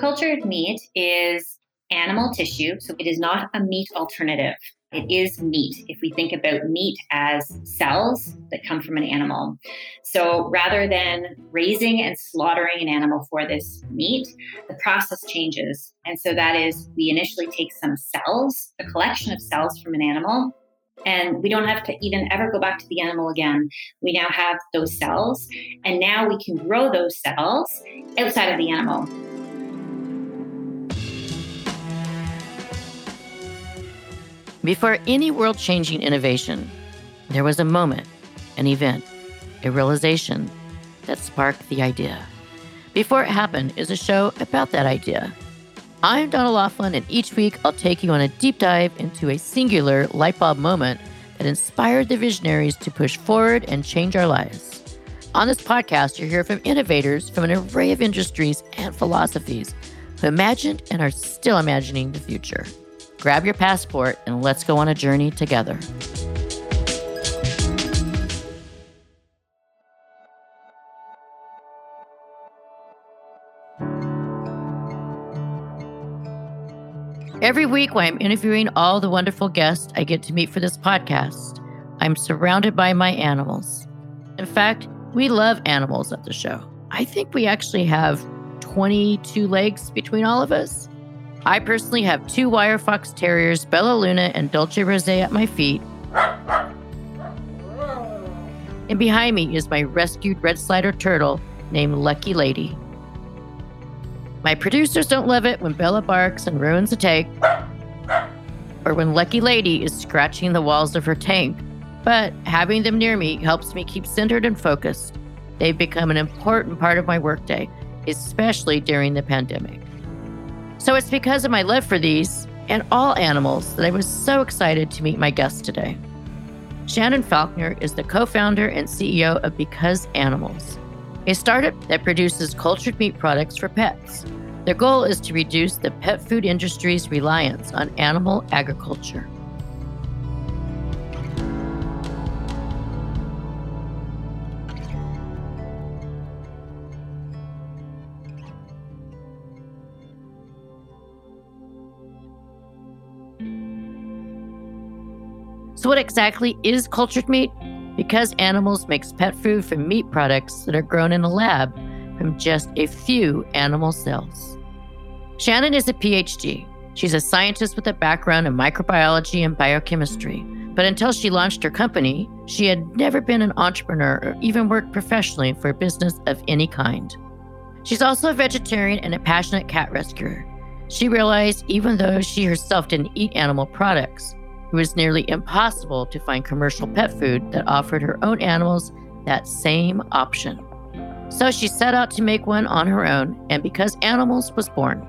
Cultured meat is animal tissue, so it is not a meat alternative. It is meat, if we think about meat as cells that come from an animal. So rather than raising and slaughtering an animal for this meat, the process changes. And so that is, we initially take some cells, a collection of cells from an animal, and we don't have to even ever go back to the animal again. We now have those cells, and now we can grow those cells outside of the animal. Before any world-changing innovation, there was a moment, an event, a realization that sparked the idea. Before It Happened is a show about that idea. I'm Donna Laughlin, and each week I'll take you on a deep dive into a singular light bulb moment that inspired the visionaries to push forward and change our lives. On this podcast, you'll hear from innovators from an array of industries and philosophies who imagined and are still imagining the future. Grab your passport and let's go on a journey together. Every week when I'm interviewing all the wonderful guests I get to meet for this podcast, I'm surrounded by my animals. In fact, we love animals at the show. I think we actually have 22 legs between all of us. I personally have 2 wire fox terriers, Bella Luna and Dolce Rosé, at my feet. And behind me is my rescued red slider turtle named Lucky Lady. My producers don't love it when Bella barks and ruins a take, or when Lucky Lady is scratching the walls of her tank. But having them near me helps me keep centered and focused. They've become an important part of my workday, especially during the pandemic. So it's because of my love for these and all animals that I was so excited to meet my guest today. Shannon Falconer is the co-founder and CEO of Because Animals, a startup that produces cultured meat products for pets. Their goal is to reduce the pet food industry's reliance on animal agriculture. So what exactly is cultured meat? Because Animals makes pet food from meat products that are grown in a lab from just a few animal cells. Shannon is a PhD. She's a scientist with a background in microbiology and biochemistry. But until she launched her company, she had never been an entrepreneur or even worked professionally for a business of any kind. She's also a vegetarian and a passionate cat rescuer. She realized even though she herself didn't eat animal products, it was nearly impossible to find commercial pet food that offered her own animals that same option. So she set out to make one on her own, and Because Animals was born.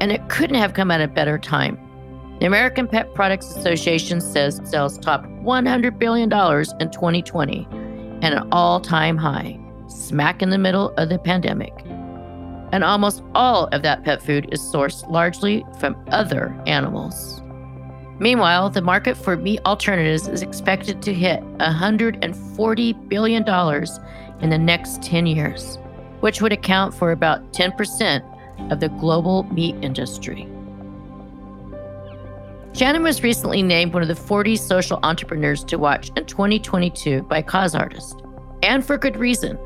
And it couldn't have come at a better time. The American Pet Products Association says sales topped $100 billion in 2020, and an all-time high, smack in the middle of the pandemic. And almost all of that pet food is sourced largely from other animals. Meanwhile, the market for meat alternatives is expected to hit $140 billion in the next 10 years, which would account for about 10% of the global meat industry. Shannon was recently named one of the 40 social entrepreneurs to watch in 2022 by Cause Artist, and for good reason.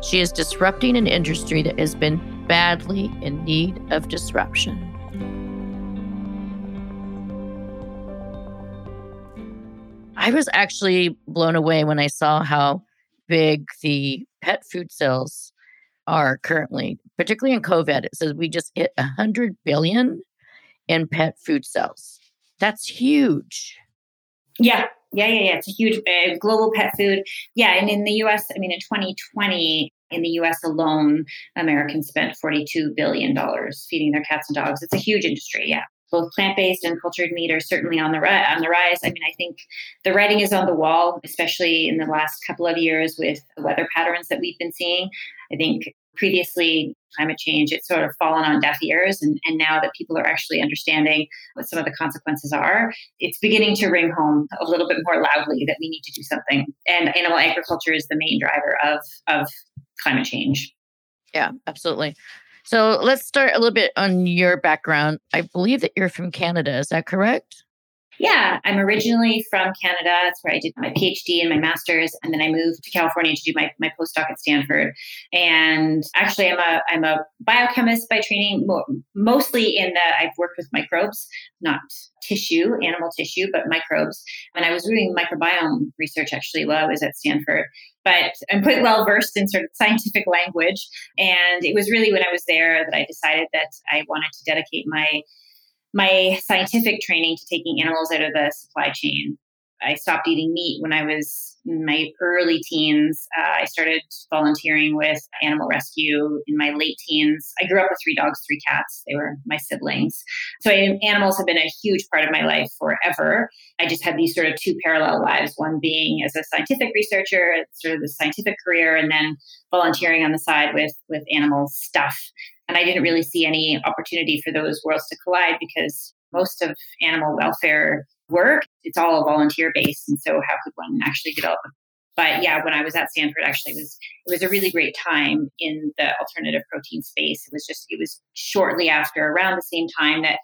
She is disrupting an industry that has been badly in need of disruption. I was actually blown away when I saw how big the pet food sales are currently, particularly in COVID. It says we just hit 100 billion in pet food sales. That's huge. Yeah. It's a huge global pet food. Yeah. And in the US, I mean, in 2020, in the US alone, Americans spent $42 billion feeding their cats and dogs. It's a huge industry. Yeah. Both plant-based and cultured meat are certainly on the rise. I mean, I think the writing is on the wall, especially in the last couple of years with the weather patterns that we've been seeing. I think previously, climate change, it's sort of fallen on deaf ears. And now that people are actually understanding what some of the consequences are, it's beginning to ring home a little bit more loudly that we need to do something. And animal agriculture is the main driver of climate change. Yeah, absolutely. So let's start a little bit on your background. I believe that you're from Canada. Is that correct? Yeah, I'm originally from Canada. That's where I did my PhD and my master's. And then I moved to California to do my postdoc at Stanford. And actually, I'm a biochemist by training, mostly in that I've worked with microbes, not tissue, animal tissue, but microbes. And I was doing microbiome research, actually, while I was at Stanford. But I'm quite well versed in sort of scientific language. And it was really when I was there that I decided that I wanted to dedicate my scientific training to taking animals out of the supply chain. I stopped eating meat when I was in my early teens. I started volunteering with animal rescue in my late teens. I grew up with 3 dogs, 3 cats. They were my siblings. So animals have been a huge part of my life forever. I just had these sort of 2 parallel lives, one being as a scientific researcher, sort of the scientific career, and then volunteering on the side with animal stuff. And I didn't really see any opportunity for those worlds to collide because most of animal welfare work, it's all volunteer based. And so how could one actually develop them? But yeah, when I was at Stanford, actually, it was a really great time in the alternative protein space. It was shortly after, around the same time that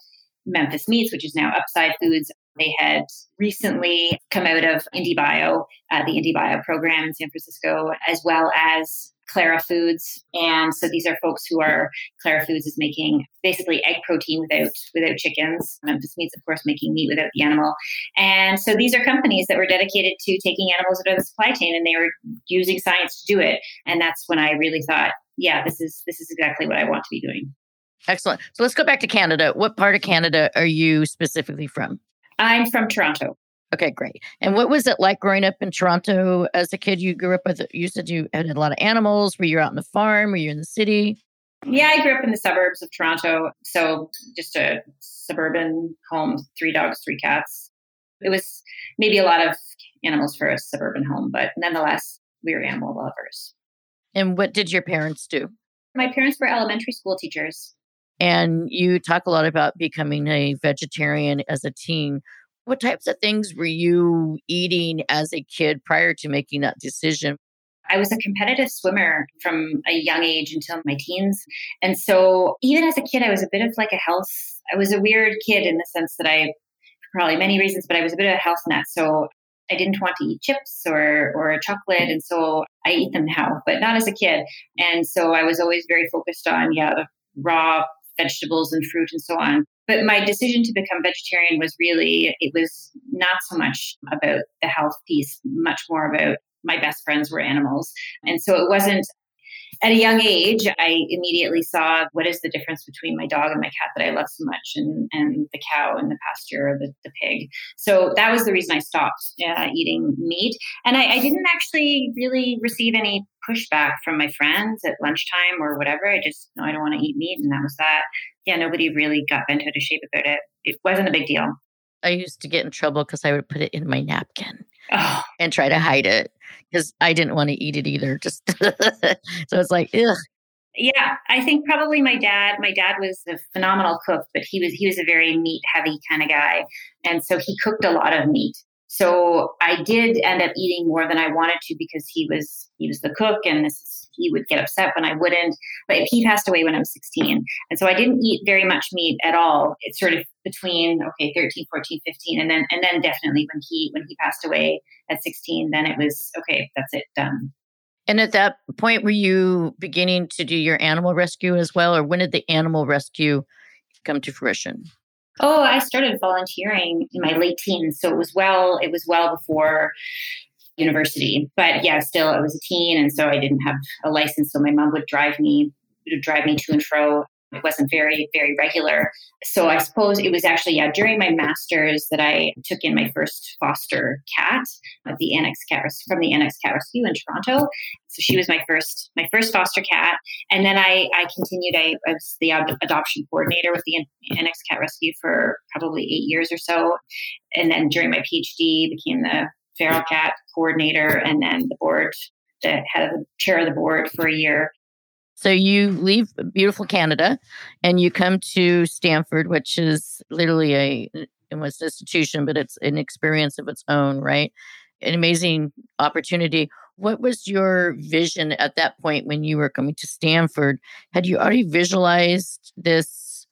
Memphis Meats, which is now Upside Foods, they had recently come out of IndieBio, the IndieBio program in San Francisco, as well as Clara Foods. And so these are folks who are, Clara Foods is making basically egg protein without chickens. Memphis Meats, of course, making meat without the animal. And so these are companies that were dedicated to taking animals out of the supply chain, and they were using science to do it. And that's when I really thought, yeah, this is exactly what I want to be doing. Excellent. So let's go back to Canada. What part of Canada are you specifically from? I'm from Toronto. Okay, great. And what was it like growing up in Toronto as a kid? You grew up with, you said you had a lot of animals. Were you out on the farm? Were you in the city? Yeah, I grew up in the suburbs of Toronto. So just a suburban home, 3 dogs, 3 cats. It was maybe a lot of animals for a suburban home, but nonetheless, we were animal lovers. And what did your parents do? My parents were elementary school teachers. And you talk a lot about becoming a vegetarian as a teen. What types of things were you eating as a kid prior to making that decision? I was a competitive swimmer from a young age until my teens. And so even as a kid, I was a bit of like a health, I was a weird kid in the sense that I, for probably many reasons, but I was a bit of a health nut. So I didn't want to eat chips or chocolate. And so I eat them now, but not as a kid. And so I was always very focused on, the raw vegetables and fruit and so on. But my decision to become vegetarian was really, it was not so much about the health piece, much more about my best friends were animals. And so it wasn't, at a young age, I immediately saw what is the difference between my dog and my cat that I love so much and the cow and the pasture or the pig. So that was the reason I stopped eating meat. And I didn't actually really receive any pushback from my friends at lunchtime or whatever. I just, no, I don't want to eat meat. And that was that. Yeah, nobody really got bent out of shape about it. It wasn't a big deal. I used to get in trouble because I would put it in my napkin and try to hide it because I didn't want to eat it either. Just so it's like, ugh. Yeah, I think probably my dad was a phenomenal cook, but he was a very meat heavy kind of guy. And so he cooked a lot of meat. So I did end up eating more than I wanted to because he was the cook and he would get upset when I wouldn't. But he passed away when I was 16. And so I didn't eat very much meat at all. It's sort of between, 13, 14, 15. And then definitely when he passed away at 16, then it was, okay, that's it, done. And at that point, were you beginning to do your animal rescue as well? Or when did the animal rescue come to fruition? Oh, I started volunteering in my late teens. So it was well before university, but yeah, still I was a teen. And so I didn't have a license. So my mom would drive me to and fro. It wasn't very, very regular. So I suppose it was actually, during my master's that I took in my first foster cat at the Annex Cat Rescue in Toronto. So she was my first foster cat. And then I continued, I was the adoption coordinator with the Annex Cat Rescue for probably 8 years or so. And then during my PhD, became the feral cat coordinator and then the head of the chair of the board for a year. So you leave beautiful Canada and you come to Stanford, which is literally it was an institution, but it's an experience of its own, right? An amazing opportunity. What was your vision at that point when you were coming to Stanford? Had you already visualized this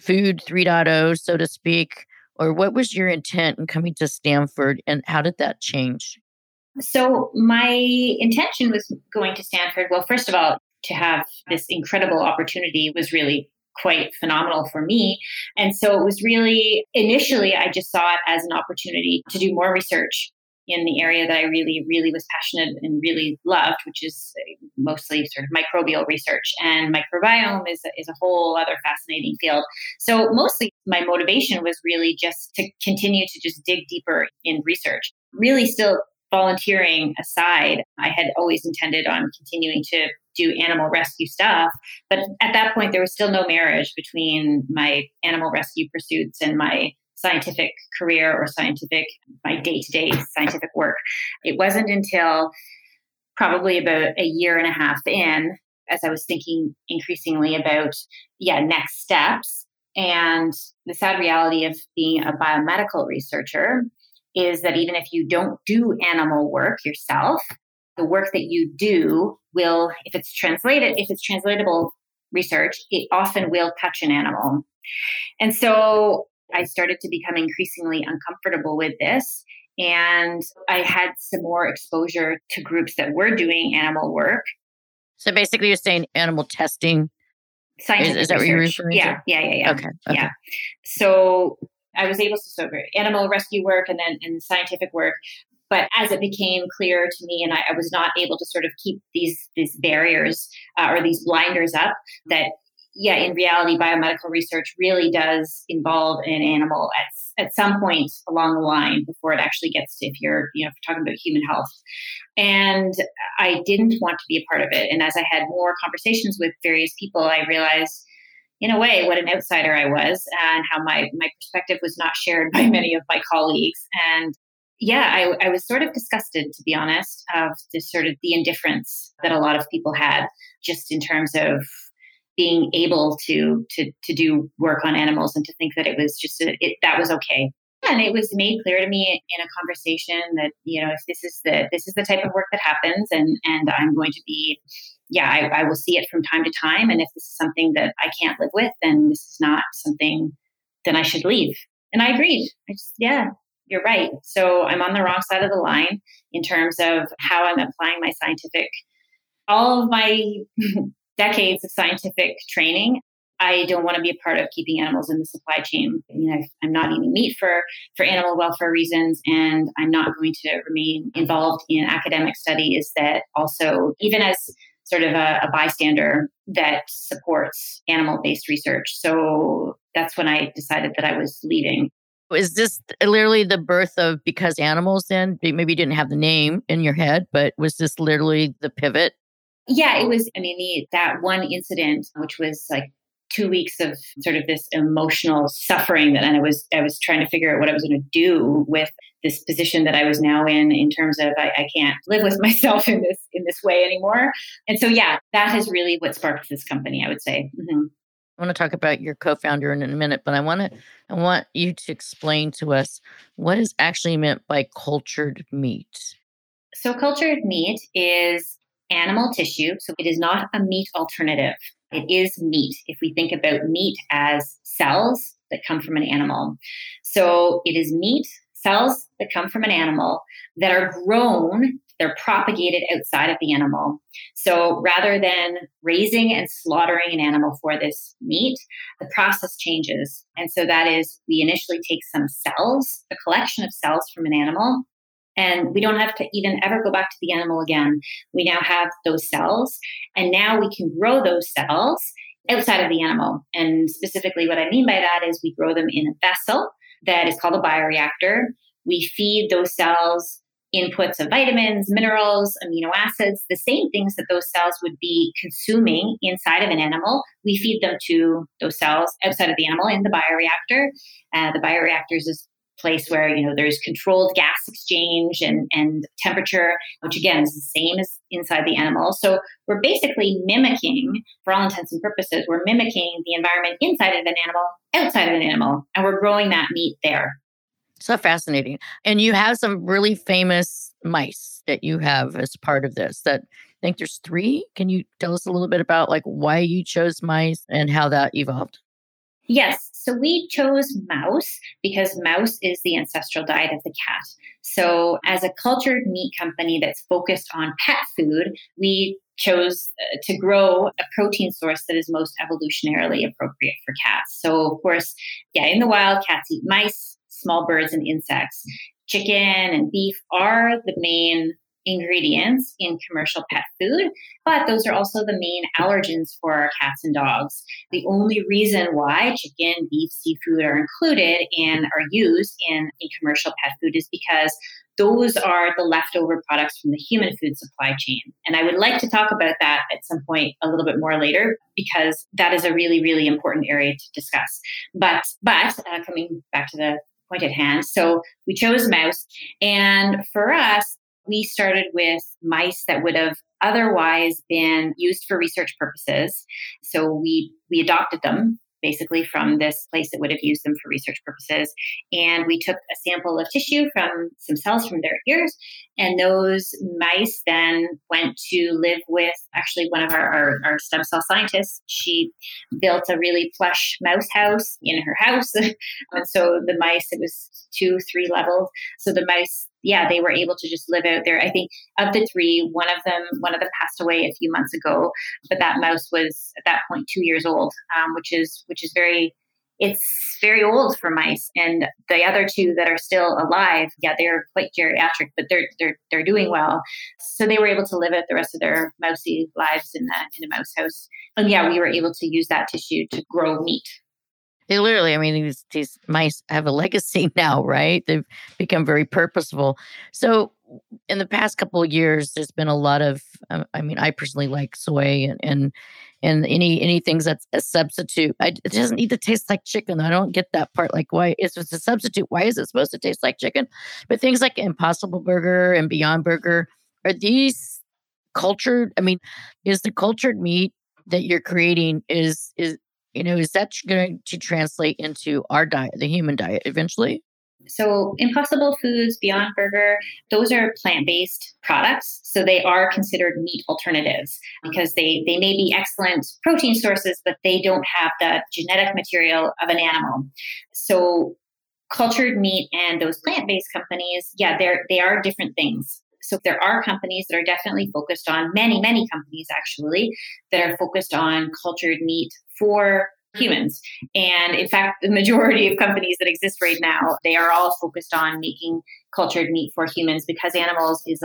food 3.0, so to speak? Or what was your intent in coming to Stanford and how did that change? So my intention was going to Stanford. Well, first of all, to have this incredible opportunity was really quite phenomenal for me. And so it was really, initially, I just saw it as an opportunity to do more research in the area that I really, really was passionate and really loved, which is mostly sort of microbial research. And microbiome is a whole other fascinating field. So mostly my motivation was really just to continue to just dig deeper in research. Really still volunteering aside, I had always intended on continuing to do animal rescue stuff. But at that point, there was still no marriage between my animal rescue pursuits and my scientific career or my day-to-day scientific work. It wasn't until probably about a year and a half in, as I was thinking increasingly about, next steps. And the sad reality of being a biomedical researcher is that even if you don't do animal work yourself, the work that you do will, if it's translatable research, it often will touch an animal. And so I started to become increasingly uncomfortable with this. And I had some more exposure to groups that were doing animal work. So basically you're saying animal testing? Scientific is that research. What you're referring to? Yeah. Okay. Yeah. So I was able to separate animal rescue work and then scientific work. But as it became clear to me, and I was not able to sort of keep these barriers or these blinders up, that in reality, biomedical research really does involve an animal at some point along the line before it actually gets to, if we're talking about human health. And I didn't want to be a part of it. And as I had more conversations with various people, I realized, in a way, what an outsider I was and how my perspective was not shared by many of my colleagues. And I was sort of disgusted, to be honest, of this sort of the indifference that a lot of people had just in terms of being able to do work on animals and to think that it was just that was okay. And it was made clear to me in a conversation that, if this is the type of work that happens and I'm going to be, I will see it from time to time. And if this is something that I can't live with, then this is not something, then I should leave. And I agreed. I just, you're right. So I'm on the wrong side of the line in terms of how I'm applying my scientific, all of my decades of scientific training. I don't want to be a part of keeping animals in the supply chain. I'm not eating meat for animal welfare reasons, and I'm not going to remain involved in academic studies that also, even as sort of a bystander, that supports animal-based research. So that's when I decided that I was leaving. Is this literally the birth of Because Animals then? Maybe you didn't have the name in your head, but was this literally the pivot? Yeah, it was. I mean, that one incident, which was like 2 weeks of sort of this emotional suffering that, and I was trying to figure out what I was going to do with this position that I was now in terms of I can't live with myself in this way anymore. And so, that is really what sparked this company, I would say. Mm-hmm. I want to talk about your co-founder in a minute, but I want you to explain to us what is actually meant by cultured meat. So cultured meat is animal tissue. So it is not a meat alternative. It is meat. If we think about meat as cells that come from an animal. So it is meat, cells that come from an animal that are grown, they're propagated outside of the animal. So rather than raising and slaughtering an animal for this meat, the process changes. And so that is, we initially take some cells, a collection of cells from an animal, and we don't have to even ever go back to the animal again. We now have those cells, and now we can grow those cells outside of the animal. And specifically what I mean by that is we grow them in a vessel that is called a bioreactor. We feed those cells inputs of vitamins, minerals, amino acids, the same things that those cells would be consuming inside of an animal. We feed them to those cells outside of the animal in the bioreactor. The bioreactor is this place where, there's controlled gas exchange and temperature, which again is the same as inside the animal. So we're basically mimicking, for all intents and purposes, we're mimicking the environment inside of an animal, outside of an animal, and we're growing that meat there. So fascinating. And you have some really famous mice that you have as part of this. That I think there's three. Can you tell us a little bit about like why you chose mice and how that evolved? Yes. So we chose mouse because mouse is the ancestral diet of the cat. So as a cultured meat company that's focused on pet food, we chose to grow a protein source that is most evolutionarily appropriate for cats. So of course, yeah, in the wild, cats eat mice, small birds, and insects. Chicken and beef are the main ingredients in commercial pet food, but those are also the main allergens for our cats and dogs. The only reason why chicken, beef, seafood are included and are used in commercial pet food is because those are the leftover products from the human food supply chain. And I would like to talk about that at some point a little bit more later, because that is a really, really important area to discuss. But coming back to the point at hand, so we chose mouse. And for us, we started with mice that would have otherwise been used for research purposes. So we adopted them basically from this place that would have used them for research purposes. And we took a sample of tissue from some cells from their ears. And those mice then went to live with actually one of our stem cell scientists. She built a really plush mouse house in her house. And so the mice, it was 2-3 levels. So the mice, yeah, they were able to just live out there. I think of the three, one of them passed away a few months ago, but that mouse was at that point 2 years old, which is very old for mice. And the other two that are still alive, yeah, they're quite geriatric, but they're doing well. So they were able to live out the rest of their mousy lives in a mouse house. And yeah, we were able to use that tissue to grow meat. They literally, I mean, these mice have a legacy now, right? They've become very purposeful. So in the past couple of years, there's been a lot of, I mean, I personally like soy and any things that's a substitute. It doesn't need to taste like chicken. I don't get that part. Like, why is it a substitute? Why is it supposed to taste like chicken? But things like Impossible Burger and Beyond Burger, are these cultured? I mean, is the cultured meat that you're creating is you know, is that going to translate into our diet, the human diet, eventually? So Impossible Foods, Beyond Burger, those are plant-based products. So they are considered meat alternatives because they may be excellent protein sources, but they don't have the genetic material of an animal. So cultured meat and those plant-based companies, yeah, they are different things. So there are companies that are definitely focused on, many, many companies actually, that are focused on cultured meat for humans. And in fact, the majority of companies that exist right now, they are all focused on making cultured meat for humans because animals is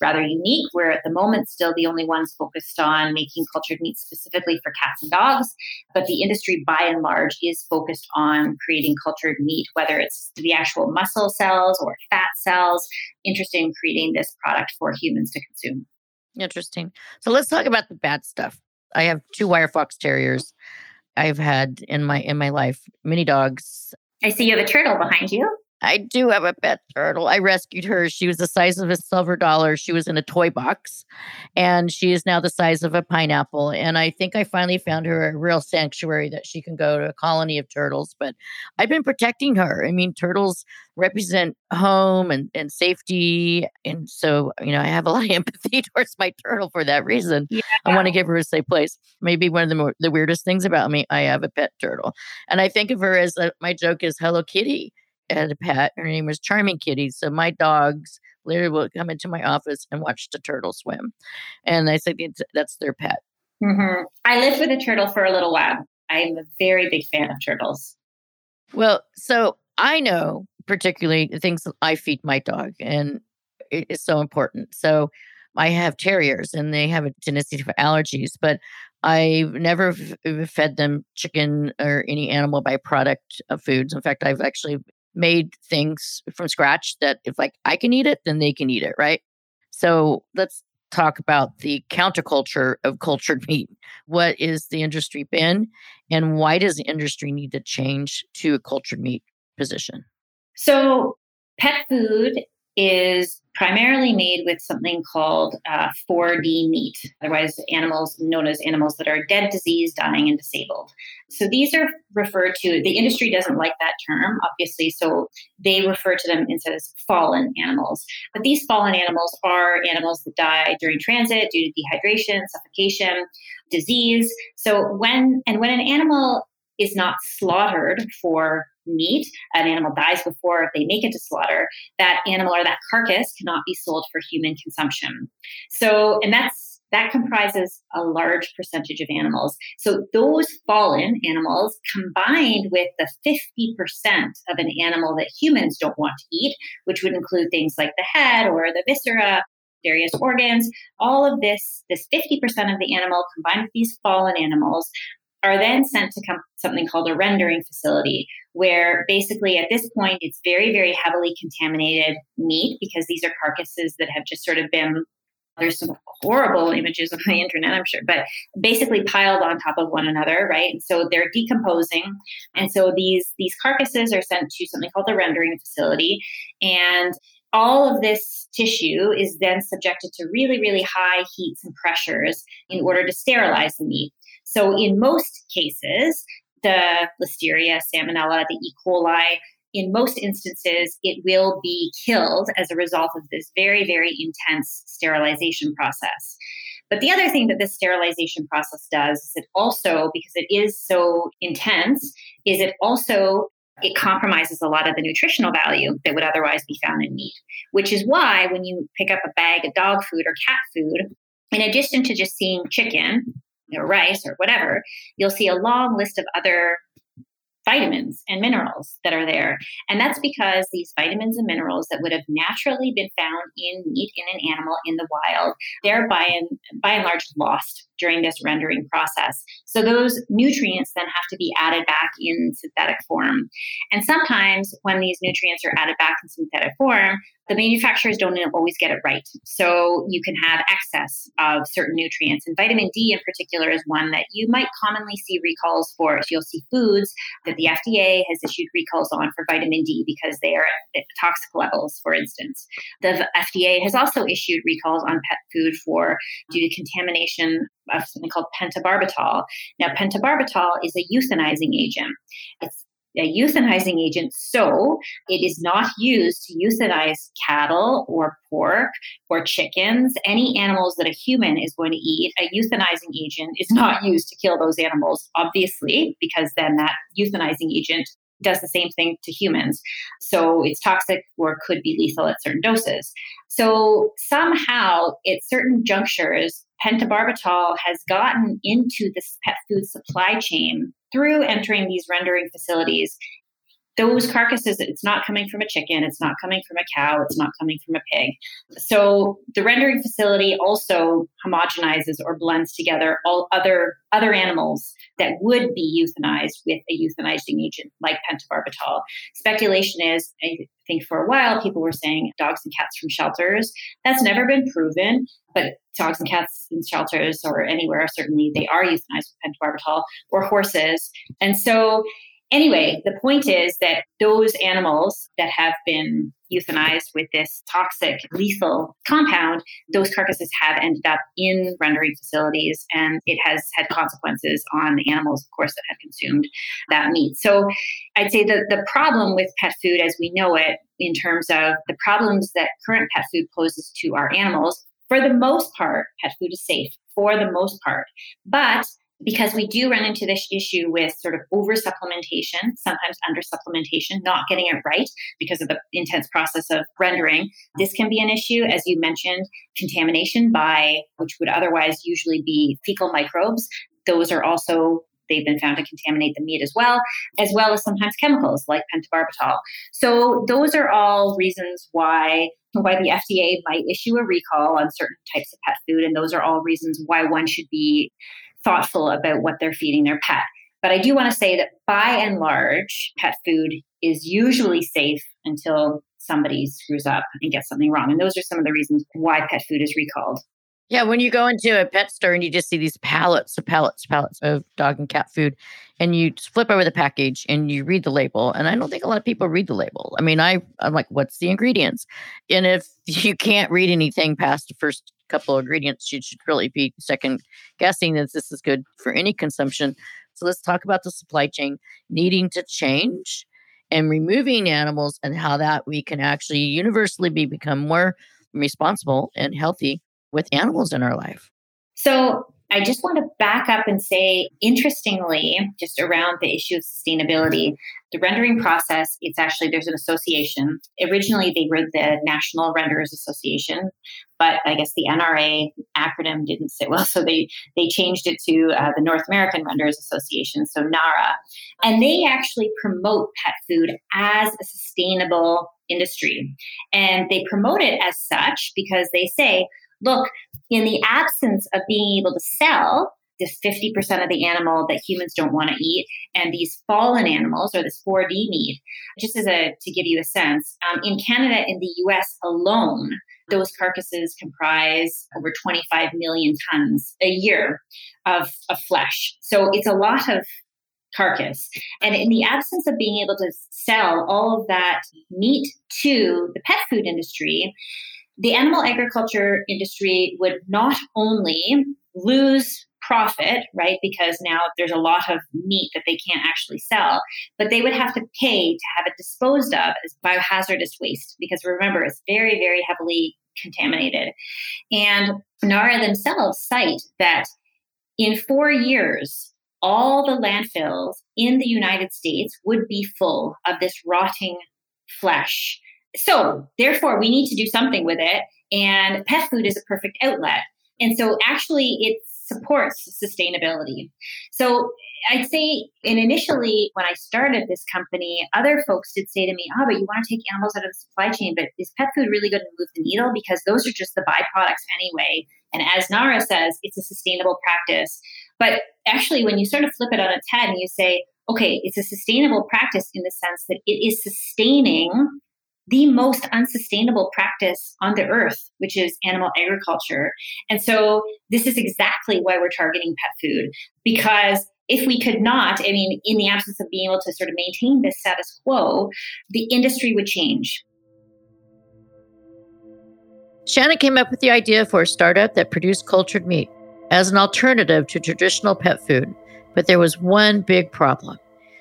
rather unique. We're at the moment still the only ones focused on making cultured meat specifically for cats and dogs. But the industry by and large is focused on creating cultured meat, whether it's the actual muscle cells or fat cells, interested in creating this product for humans to consume. Interesting. So let's talk about the bad stuff. I have 2 wire fox terriers I've had in my life, mini dogs. I see you have a turtle behind you. I do have a pet turtle. I rescued her. She was the size of a silver dollar. She was in a toy box, and she is now the size of a pineapple. And I think I finally found her a real sanctuary that she can go to a colony of turtles. But I've been protecting her. I mean, turtles represent home and safety. And so, you know, I have a lot of empathy towards my turtle for that reason. Yeah. I want to give her a safe place. Maybe one of the weirdest things about me, I have a pet turtle. And I think of her as, my joke is Hello Kitty. Had a pet. Her name was Charming Kitty. So my dogs literally will come into my office and watch the turtle swim. And I said, that's their pet. Mm-hmm. I lived with a turtle for a little while. I'm a very big fan of turtles. Well, so I know particularly the things that I feed my dog, and it is so important. So I have terriers and they have a tendency for allergies, but I've never fed them chicken or any animal byproduct of foods. In fact, I've actually made things from scratch that if like I can eat it, then they can eat it, right? So let's talk about the counterculture of cultured meat. What is the industry been, and why does the industry need to change to a cultured meat position? So pet food is primarily made with something called 4D meat, otherwise animals known as animals that are dead, diseased, dying, and disabled. So these are referred to, the industry doesn't like that term, obviously, so they refer to them as fallen animals. But these fallen animals are animals that die during transit due to dehydration, suffocation, disease. So when an animal is not slaughtered for meat, an animal dies before they make it to slaughter, that animal or that carcass cannot be sold for human consumption. So, and that comprises a large percentage of animals. So those fallen animals combined with the 50% of an animal that humans don't want to eat, which would include things like the head or the viscera, various organs, all of this 50% of the animal combined with these fallen animals are then sent to something called a rendering facility, where basically at this point, it's very, very heavily contaminated meat because these are carcasses that have just sort of been, there's some horrible images on the internet, I'm sure, but basically piled on top of one another, right? And so they're decomposing. And so these carcasses are sent to something called the rendering facility. And all of this tissue is then subjected to really, really high heats and pressures in order to sterilize the meat. So in most cases, the Listeria, Salmonella, the E. coli, in most instances, it will be killed as a result of this very, very intense sterilization process. But the other thing that this sterilization process does is it also, because it is so intense, is it also it compromises a lot of the nutritional value that would otherwise be found in meat, which is why when you pick up a bag of dog food or cat food, in addition to just seeing chicken or rice or whatever, you'll see a long list of other vitamins and minerals that are there. And that's because these vitamins and minerals that would have naturally been found in meat in an animal in the wild, they're by and large lost during this rendering process. So those nutrients then have to be added back in synthetic form. And sometimes when these nutrients are added back in synthetic form, the manufacturers don't always get it right. So you can have excess of certain nutrients. And vitamin D in particular is one that you might commonly see recalls for. So you'll see foods that the FDA has issued recalls on for vitamin D because they are at toxic levels, for instance. The FDA has also issued recalls on pet food due to contamination of something called pentobarbital. Now, pentobarbital is a euthanizing agent. It's a euthanizing agent, so it is not used to euthanize cattle or pork or chickens, any animals that a human is going to eat. A euthanizing agent is not used to kill those animals, obviously, because then that euthanizing agent does the same thing to humans. So it's toxic or could be lethal at certain doses. So somehow at certain junctures, pentobarbital has gotten into this pet food supply chain through entering these rendering facilities. Those carcasses, it's not coming from a chicken, it's not coming from a cow, it's not coming from a pig. So the rendering facility also homogenizes or blends together all other animals that would be euthanized with a euthanizing agent like pentobarbital. Speculation is, I think for a while, people were saying dogs and cats from shelters. That's never been proven, but dogs and cats in shelters or anywhere, certainly they are euthanized with pentobarbital, or horses. And so anyway, the point is that those animals that have been euthanized with this toxic, lethal compound, those carcasses have ended up in rendering facilities, and it has had consequences on the animals, of course, that have consumed that meat. So I'd say that the problem with pet food as we know it, in terms of the problems that current pet food poses to our animals, for the most part, pet food is safe, for the most part. But because we do run into this issue with sort of over-supplementation, sometimes under-supplementation, not getting it right because of the intense process of rendering. This can be an issue, as you mentioned, contamination by, which would otherwise usually be fecal microbes. Those are also, they've been found to contaminate the meat as well as sometimes chemicals like pentobarbital. So those are all reasons why the FDA might issue a recall on certain types of pet food, and those are all reasons why one should be thoughtful about what they're feeding their pet. But I do want to say that by and large, pet food is usually safe until somebody screws up and gets something wrong. And those are some of the reasons why pet food is recalled. Yeah, when you go into a pet store and you just see these pallets of dog and cat food, and you flip over the package and you read the label. And I don't think a lot of people read the label. I mean, I'm like, what's the ingredients? And if you can't read anything past the first couple of ingredients, you should really be second guessing that this is good for any consumption. So let's talk about the supply chain needing to change and removing animals and how that we can actually universally become more responsible and healthy with animals in our life. So I just want to back up and say, interestingly, just around the issue of sustainability, the rendering process, it's actually, there's an association. Originally, they were the National Renderers Association, but I guess the NRA acronym didn't sit well, so they changed it to the North American Renderers Association, so NARA. And they actually promote pet food as a sustainable industry. And they promote it as such because they say, look, in the absence of being able to sell this 50% of the animal that humans don't want to eat and these fallen animals or this 4D meat, just as to give you a sense, in Canada and the US alone, those carcasses comprise over 25 million tons a year of flesh. So it's a lot of carcass. And in the absence of being able to sell all of that meat to the pet food industry, the animal agriculture industry would not only lose profit, right, because now there's a lot of meat that they can't actually sell, but they would have to pay to have it disposed of as biohazardous waste, because remember, it's very, very heavily contaminated. And NARA themselves cite that in 4 years, all the landfills in the United States would be full of this rotting flesh. So therefore, we need to do something with it. And pet food is a perfect outlet. And so actually, it supports sustainability. So I'd say, and initially, when I started this company, other folks did say to me, but you want to take animals out of the supply chain, but is pet food really going to move the needle? Because those are just the byproducts anyway. And as NARA says, it's a sustainable practice. But actually, when you sort of flip it on its head and you say, okay, it's a sustainable practice in the sense that it is sustaining the most unsustainable practice on the earth, which is animal agriculture. And so this is exactly why we're targeting pet food, because if we could not, I mean, in the absence of being able to sort of maintain this status quo, the industry would change. Shannon came up with the idea for a startup that produced cultured meat as an alternative to traditional pet food. But there was one big problem.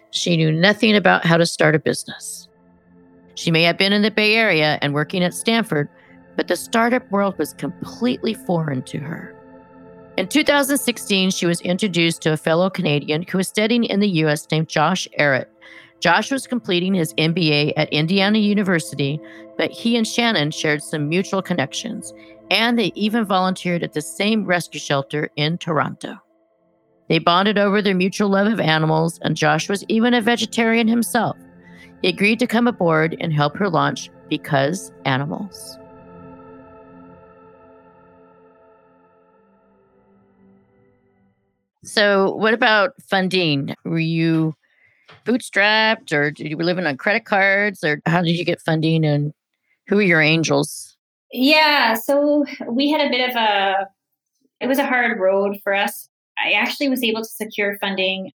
She knew nothing about how to start a business. She may have been in the Bay Area and working at Stanford, but the startup world was completely foreign to her. In 2016, she was introduced to a fellow Canadian who was studying in the U.S. named Josh Errett. Josh was completing his MBA at Indiana University, but he and Shannon shared some mutual connections, and they even volunteered at the same rescue shelter in Toronto. They bonded over their mutual love of animals, and Josh was even a vegetarian himself. He agreed to come aboard and help her launch Because Animals. So what about funding? Were you bootstrapped, or did you were living on credit cards, or how did you get funding, and who are your angels? Yeah, so we had a bit of it was a hard road for us. I actually was able to secure funding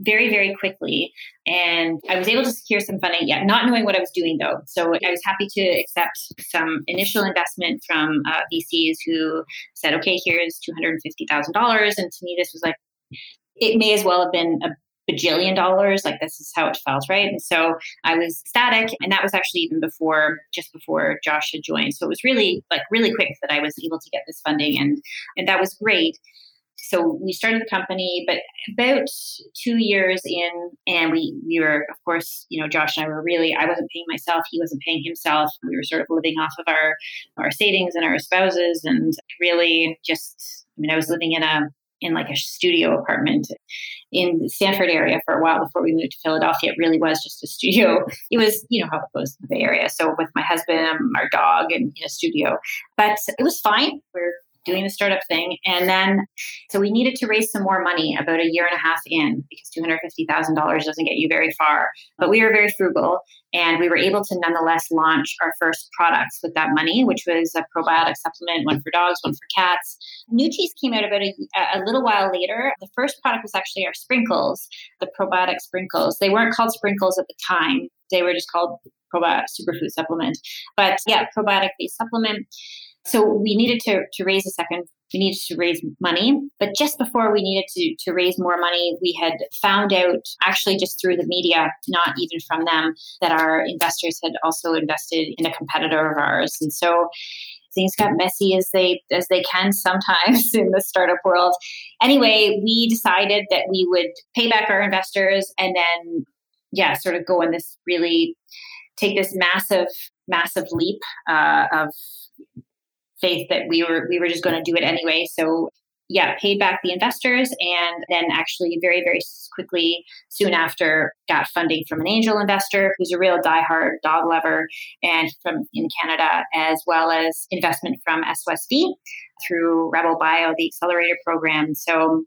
very, very quickly. And I was able to secure some funding, not knowing what I was doing though. So I was happy to accept some initial investment from VCs who said, okay, here's $250,000. And to me, this was like, it may as well have been $1 bajillion. Like, this is how it felt, right? And so I was ecstatic. And that was actually even just before Josh had joined. So it was really quick that I was able to get this funding. And that was great. So we started the company, but about 2 years in, and we were, of course, Josh and I were I wasn't paying myself, he wasn't paying himself. We were sort of living off of our savings and our spouses, and really just, I was living in a studio apartment in the Stanford area for a while before we moved to Philadelphia. It really was just a studio. It was, how it goes in the Bay Area. So with my husband, our dog, and in a studio, but it was fine. We're doing the startup thing. And then, so we needed to raise some more money about a year and a half in, because $250,000 doesn't get you very far. But we were very frugal, and we were able to nonetheless launch our first products with that money, which was a probiotic supplement, one for dogs, one for cats. New cheese came out about a little while later. The first product was actually our sprinkles, the probiotic sprinkles. They weren't called sprinkles at the time. They were just called probiotic superfood supplement. But yeah, probiotic-based supplement. So we needed to raise we needed to raise money. But just before we needed to raise more money, we had found out, actually just through the media, not even from them, that our investors had also invested in a competitor of ours. And so things got messy as they can sometimes in the startup world. Anyway, we decided that we would pay back our investors and then, sort of go in this really, take this massive leap of faith that we were just going to do it anyway. So paid back the investors, and then actually very, very quickly soon after got funding from an angel investor who's a real diehard dog lover, and from in Canada, as well as investment from SOSV through Rebel Bio, the accelerator program. So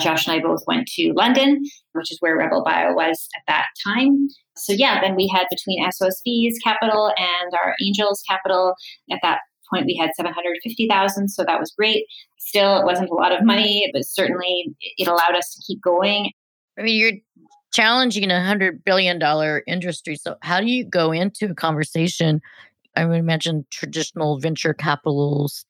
Josh and I both went to London, which is where Rebel Bio was at that time. So then we had, between SOSV's capital and our angels' capital, at that point we had $750,000. So that was great. Still, it wasn't a lot of money, but certainly it allowed us to keep going. I mean, you're challenging $100 billion industry. So how do you go into a conversation? I would imagine traditional venture capitalists,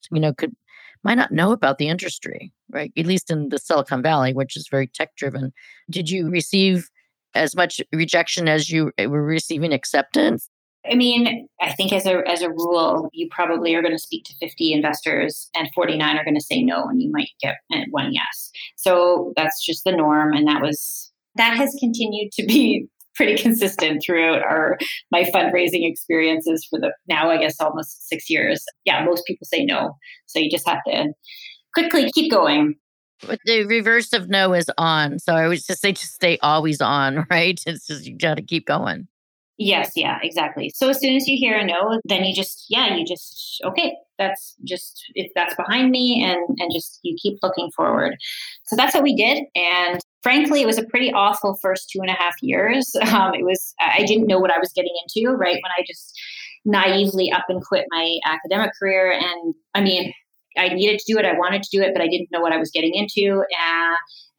might not know about the industry, right? At least in the Silicon Valley, which is very tech-driven. Did you receive as much rejection as you were receiving acceptance? I mean, I think as a rule, you probably are going to speak to 50 investors and 49 are going to say no, and you might get one yes. So that's just the norm. And that has continued to be pretty consistent throughout my fundraising experiences for the now, I guess, almost 6 years. Yeah, most people say no. So you just have to quickly keep going. But the reverse of no is on. So I would just say to stay always on, right? It's just, you got to keep going. Yes. Yeah, exactly. So as soon as you hear a no, then you just, okay, that's just, if that's behind me, and just, you keep looking forward. So that's what we did. And frankly, it was a pretty awful first 2.5 years. I didn't know what I was getting into, right? When I just naively up and quit my academic career. And I mean, I needed to do it. I wanted to do it, but I didn't know what I was getting into.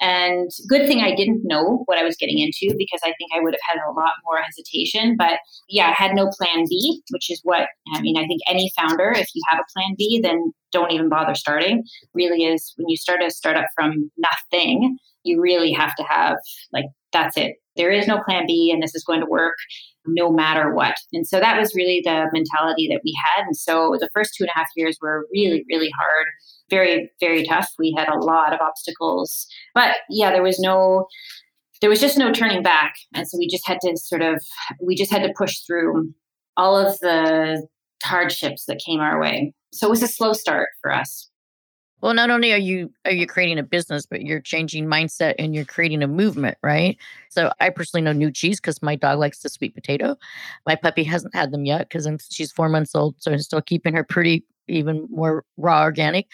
And good thing I didn't know what I was getting into, because I think I would have had a lot more hesitation. But I had no plan B, which is what, I mean, I think any founder, if you have a plan B, then don't even bother starting. Really is, when you start a startup from nothing, you really have to have, like, that's it. There is no plan B, and this is going to work no matter what. And so that was really the mentality that we had. And so the first 2.5 years were really, really hard, very, very tough. We had a lot of obstacles, but there was just no turning back. And so we just had to push through all of the hardships that came our way. So it was a slow start for us. Well, not only are you creating a business, but you're changing mindset and you're creating a movement, right? So I personally know new cheese because my dog likes the sweet potato. My puppy hasn't had them yet because she's 4 months old, so I'm still keeping her pretty, even more raw organic.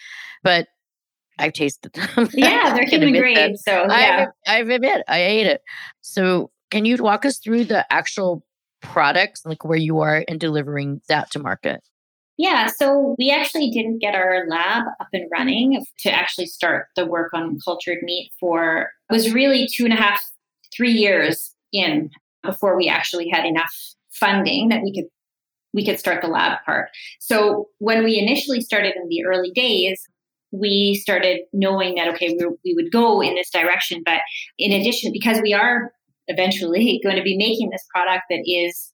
But I've tasted them. Yeah, they're human grade. So yeah. I ate it. So can you walk us through the actual products, like where you are in delivering that to market? Yeah, so we actually didn't get our lab up and running to actually start the work on cultured meat was really 3 years in before we actually had enough funding that we could start the lab part. So when we initially started in the early days, we started knowing that, okay, we would go in this direction. But in addition, because we are eventually going to be making this product that is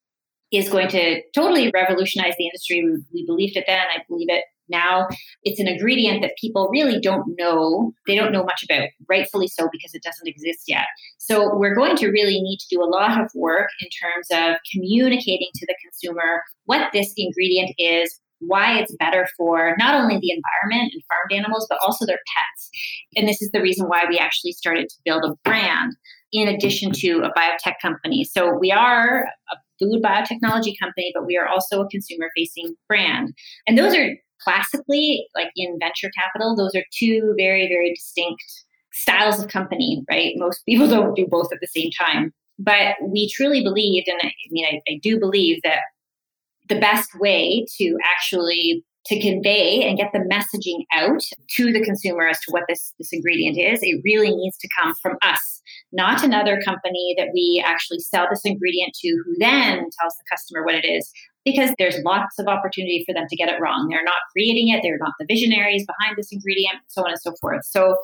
going to totally revolutionize the industry. We believed it then. I believe it now. It's an ingredient that people really don't know. They don't know much about, rightfully so, because it doesn't exist yet. So we're going to really need to do a lot of work in terms of communicating to the consumer what this ingredient is, why it's better for not only the environment and farmed animals, but also their pets. And this is the reason why we actually started to build a brand in addition to a biotech company. So we are a food biotechnology company, but we are also a consumer-facing brand. And those are classically, like in venture capital, those are two very, very distinct styles of company, right? Most people don't do both at the same time. But we truly believed, and I do believe that the best way to actually to convey and get the messaging out to the consumer as to what this ingredient is, it really needs to come from us, not another company that we actually sell this ingredient to who then tells the customer what it is, because there's lots of opportunity for them to get it wrong. They're not creating it. They're not the visionaries behind this ingredient, so on and so forth. So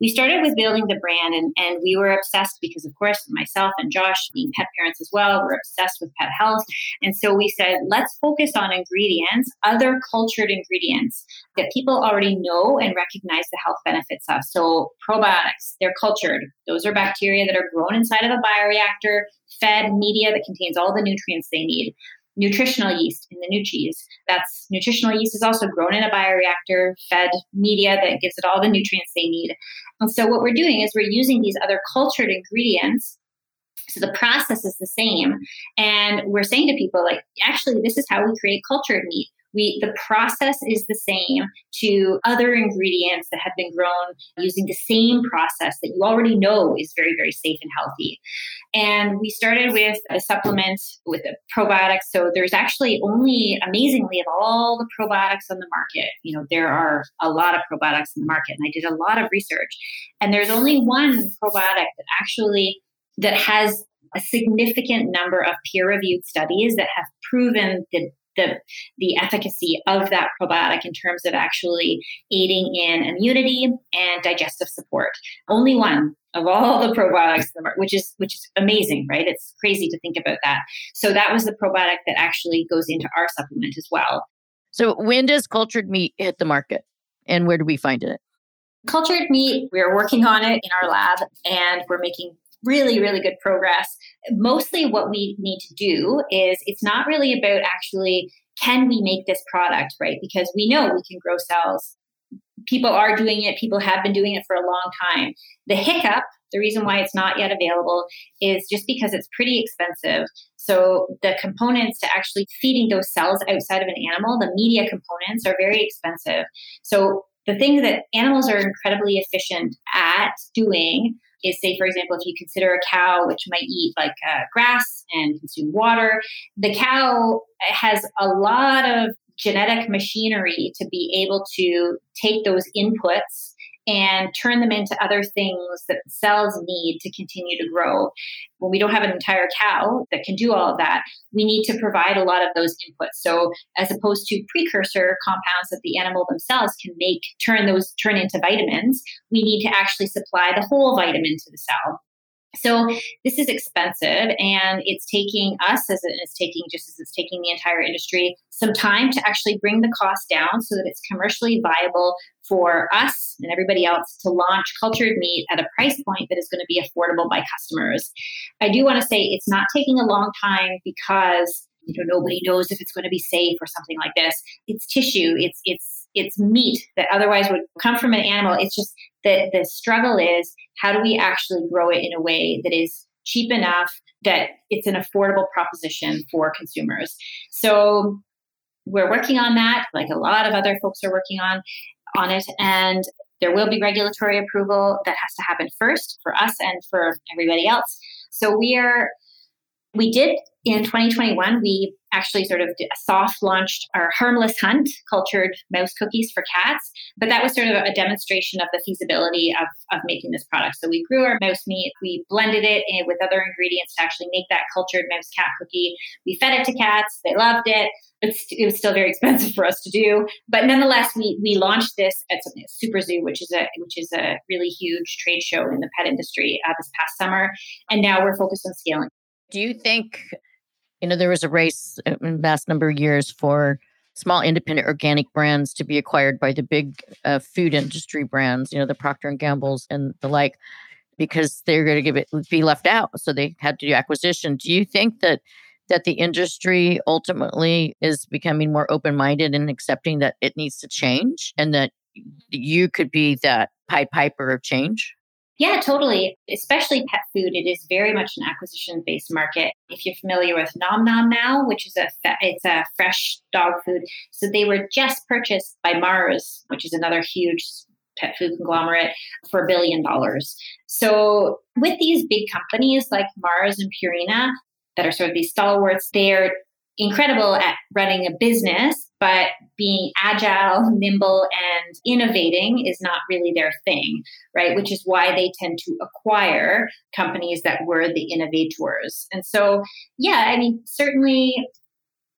we started with building the brand, and we were obsessed because, of course, myself and Josh, being pet parents as well, we're obsessed with pet health. And so we said, let's focus on ingredients, other cultured ingredients that people already know and recognize the health benefits of. So probiotics, they're cultured. Those are bacteria that are grown inside of a bioreactor, fed media that contains all the nutrients they need. Nutritional yeast in the new cheese. That's nutritional yeast is also grown in a bioreactor, fed media that gives it all the nutrients they need. And so what we're doing is we're using these other cultured ingredients. So the process is the same. And we're saying to people, like, actually, this is how we create cultured meat. The process is the same to other ingredients that have been grown using the same process that you already know is very, very safe and healthy. And we started with a supplement with a probiotic. So there's actually only, amazingly, of all the probiotics on the market, there are a lot of probiotics in the market. And I did a lot of research. And there's only one probiotic that has a significant number of peer-reviewed studies that have proven the efficacy of that probiotic in terms of actually aiding in immunity and digestive support. Only one of all the probiotics, which is amazing, right? It's crazy to think about that. So that was the probiotic that actually goes into our supplement as well. So when does cultured meat hit the market, and where do we find it? Cultured meat, we're working on it in our lab, and we're making really, really good progress. Mostly what we need to do is, it's not really about actually, can we make this product, right? Because we know we can grow cells. People are doing it. People have been doing it for a long time. The hiccup, the reason why it's not yet available, is just because it's pretty expensive. So the components to actually feeding those cells outside of an animal, the media components, are very expensive. So the thing that animals are incredibly efficient at doing is, say, for example, if you consider a cow, which might eat like grass and consume water, the cow has a lot of genetic machinery to be able to take those inputs and turn them into other things that cells need to continue to grow. When we don't have an entire cow that can do all of that, we need to provide a lot of those inputs. So as opposed to precursor compounds that the animal themselves can make, turn into vitamins, we need to actually supply the whole vitamin to the cell. So this is expensive, and it's taking us, as it's taking the entire industry, some time to actually bring the cost down so that it's commercially viable for us and everybody else to launch cultured meat at a price point that is going to be affordable by customers. I do want to say it's not taking a long time because nobody knows if it's going to be safe or something like this. It's tissue. It's meat that otherwise would come from an animal. It's just that the struggle is, how do we actually grow it in a way that is cheap enough that it's an affordable proposition for consumers? So we're working on that, like a lot of other folks are working on it. And there will be regulatory approval that has to happen first for us and for everybody else. So we did in 2021, we actually sort of soft launched our Harmless Hunt cultured mouse cookies for cats, but that was sort of a demonstration of the feasibility of making this product. So we grew our mouse meat, we blended it with other ingredients to actually make that cultured mouse cat cookie. We fed it to cats, they loved it. It was still very expensive for us to do, but nonetheless, we launched this at something SuperZoo, which is a really huge trade show in the pet industry this past summer, and now we're focused on scaling. Do you think, there was a race in vast number of years for small independent organic brands to be acquired by the big food industry brands, the Procter & Gamble's and the like, because they're going to be left out. So they had to do acquisition. Do you think that the industry ultimately is becoming more open-minded and accepting that it needs to change, and that you could be that Pied Piper of change? Yeah, totally. Especially pet food. It is very much an acquisition-based market. If you're familiar with Nom Nom now, which is a fresh dog food. So they were just purchased by Mars, which is another huge pet food conglomerate, for $1 billion. So with these big companies like Mars and Purina that are sort of these stalwarts, they're incredible at running a business, but being agile, nimble, and innovating is not really their thing, right? Which is why they tend to acquire companies that were the innovators. And so, yeah, I mean, certainly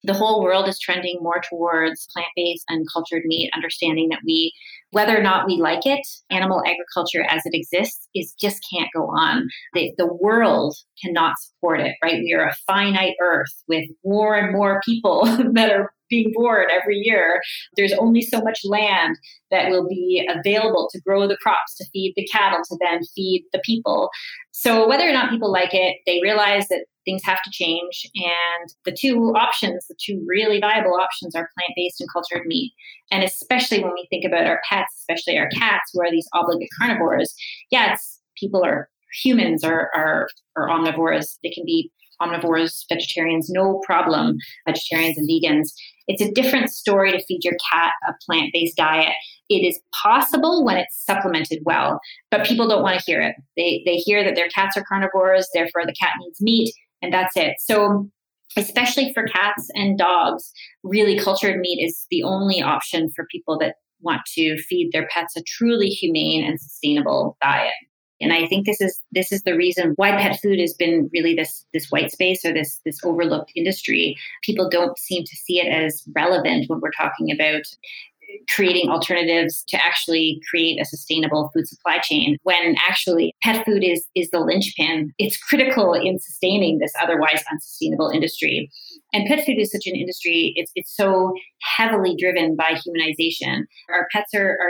the whole world is trending more towards plant-based and cultured meat, understanding that we, whether or not we like it, animal agriculture as it exists is just can't go on. The world cannot support it, right? We are a finite earth with more and more people that are being born every year. There's only so much land that will be available to grow the crops, to feed the cattle, to then feed the people. So whether or not people like it, they realize that things have to change. And the two really viable options are plant-based and cultured meat. And especially when we think about our pets, especially our cats, who are these obligate carnivores, humans are omnivores. They can be omnivores, vegetarians, no problem, vegetarians and vegans. It's a different story to feed your cat a plant-based diet. It is possible when it's supplemented well, but people don't want to hear it. They hear that their cats are carnivores, therefore the cat needs meat, and that's it. So especially for cats and dogs, really cultured meat is the only option for people that want to feed their pets a truly humane and sustainable diet. And I think this is the reason why pet food has been really this white space or this overlooked industry. People don't seem to see it as relevant when we're talking about creating alternatives to actually create a sustainable food supply chain, when actually pet food is the linchpin. It's critical in sustaining this otherwise unsustainable industry. And pet food is such an industry, it's so heavily driven by humanization. Our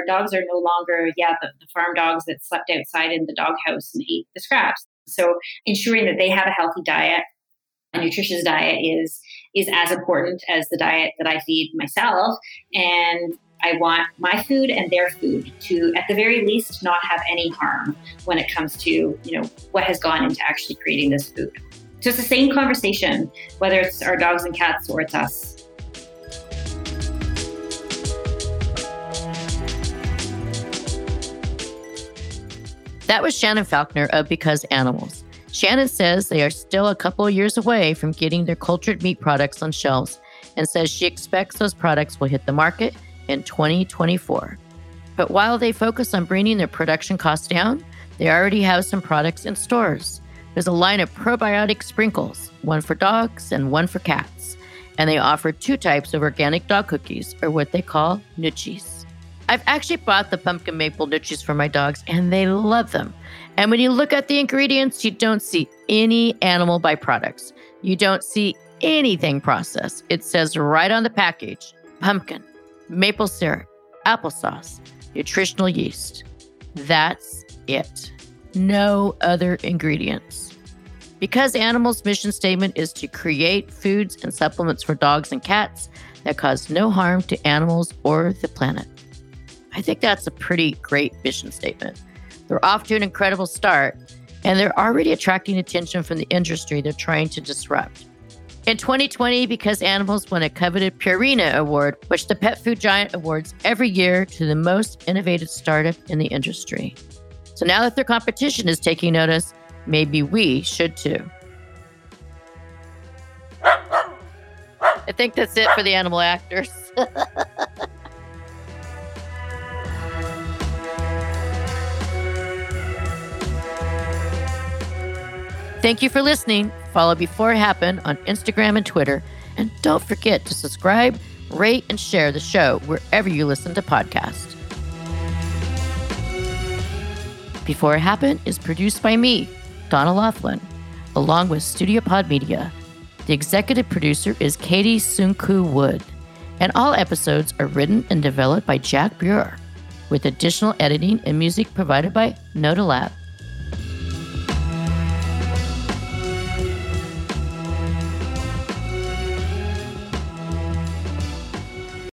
dogs are no longer, the farm dogs that slept outside in the doghouse and ate the scraps. So ensuring that they have a healthy diet, a nutritious diet, is as important as the diet that I feed myself. And I want my food and their food to, at the very least, not have any harm when it comes to, what has gone into actually creating this food. So it's the same conversation, whether it's our dogs and cats or it's us. That was Shannon Falconer of Because Animals. Shannon says they are still a couple of years away from getting their cultured meat products on shelves, and says she expects those products will hit the market in 2024. But while they focus on bringing their production costs down, they already have some products in stores. There's a line of probiotic sprinkles, one for dogs and one for cats. And they offer 2 types of organic dog cookies, or what they call noochies. I've actually bought the pumpkin maple noochies for my dogs, and they love them. And when you look at the ingredients, you don't see any animal byproducts. You don't see anything processed. It says right on the package, pumpkin, maple syrup, applesauce, nutritional yeast. That's it. No other ingredients. Because Animals' mission statement is to create foods and supplements for dogs and cats that cause no harm to animals or the planet. I think that's a pretty great mission statement. They're off to an incredible start, and they're already attracting attention from the industry they're trying to disrupt. In 2020, Because Animals won a coveted Purina Award, which the pet food giant awards every year to the most innovative startup in the industry. So now that their competition is taking notice, maybe we should too. I think that's it for the animal actors. Thank you for listening. Follow Before It Happened on Instagram and Twitter. And don't forget to subscribe, rate, and share the show wherever you listen to podcasts. Before It Happened is produced by me, Donna Laughlin, along with Studio Pod Media. The executive producer is Katie Sunku Wood. And all episodes are written and developed by Jack Brewer, with additional editing and music provided by Notalab.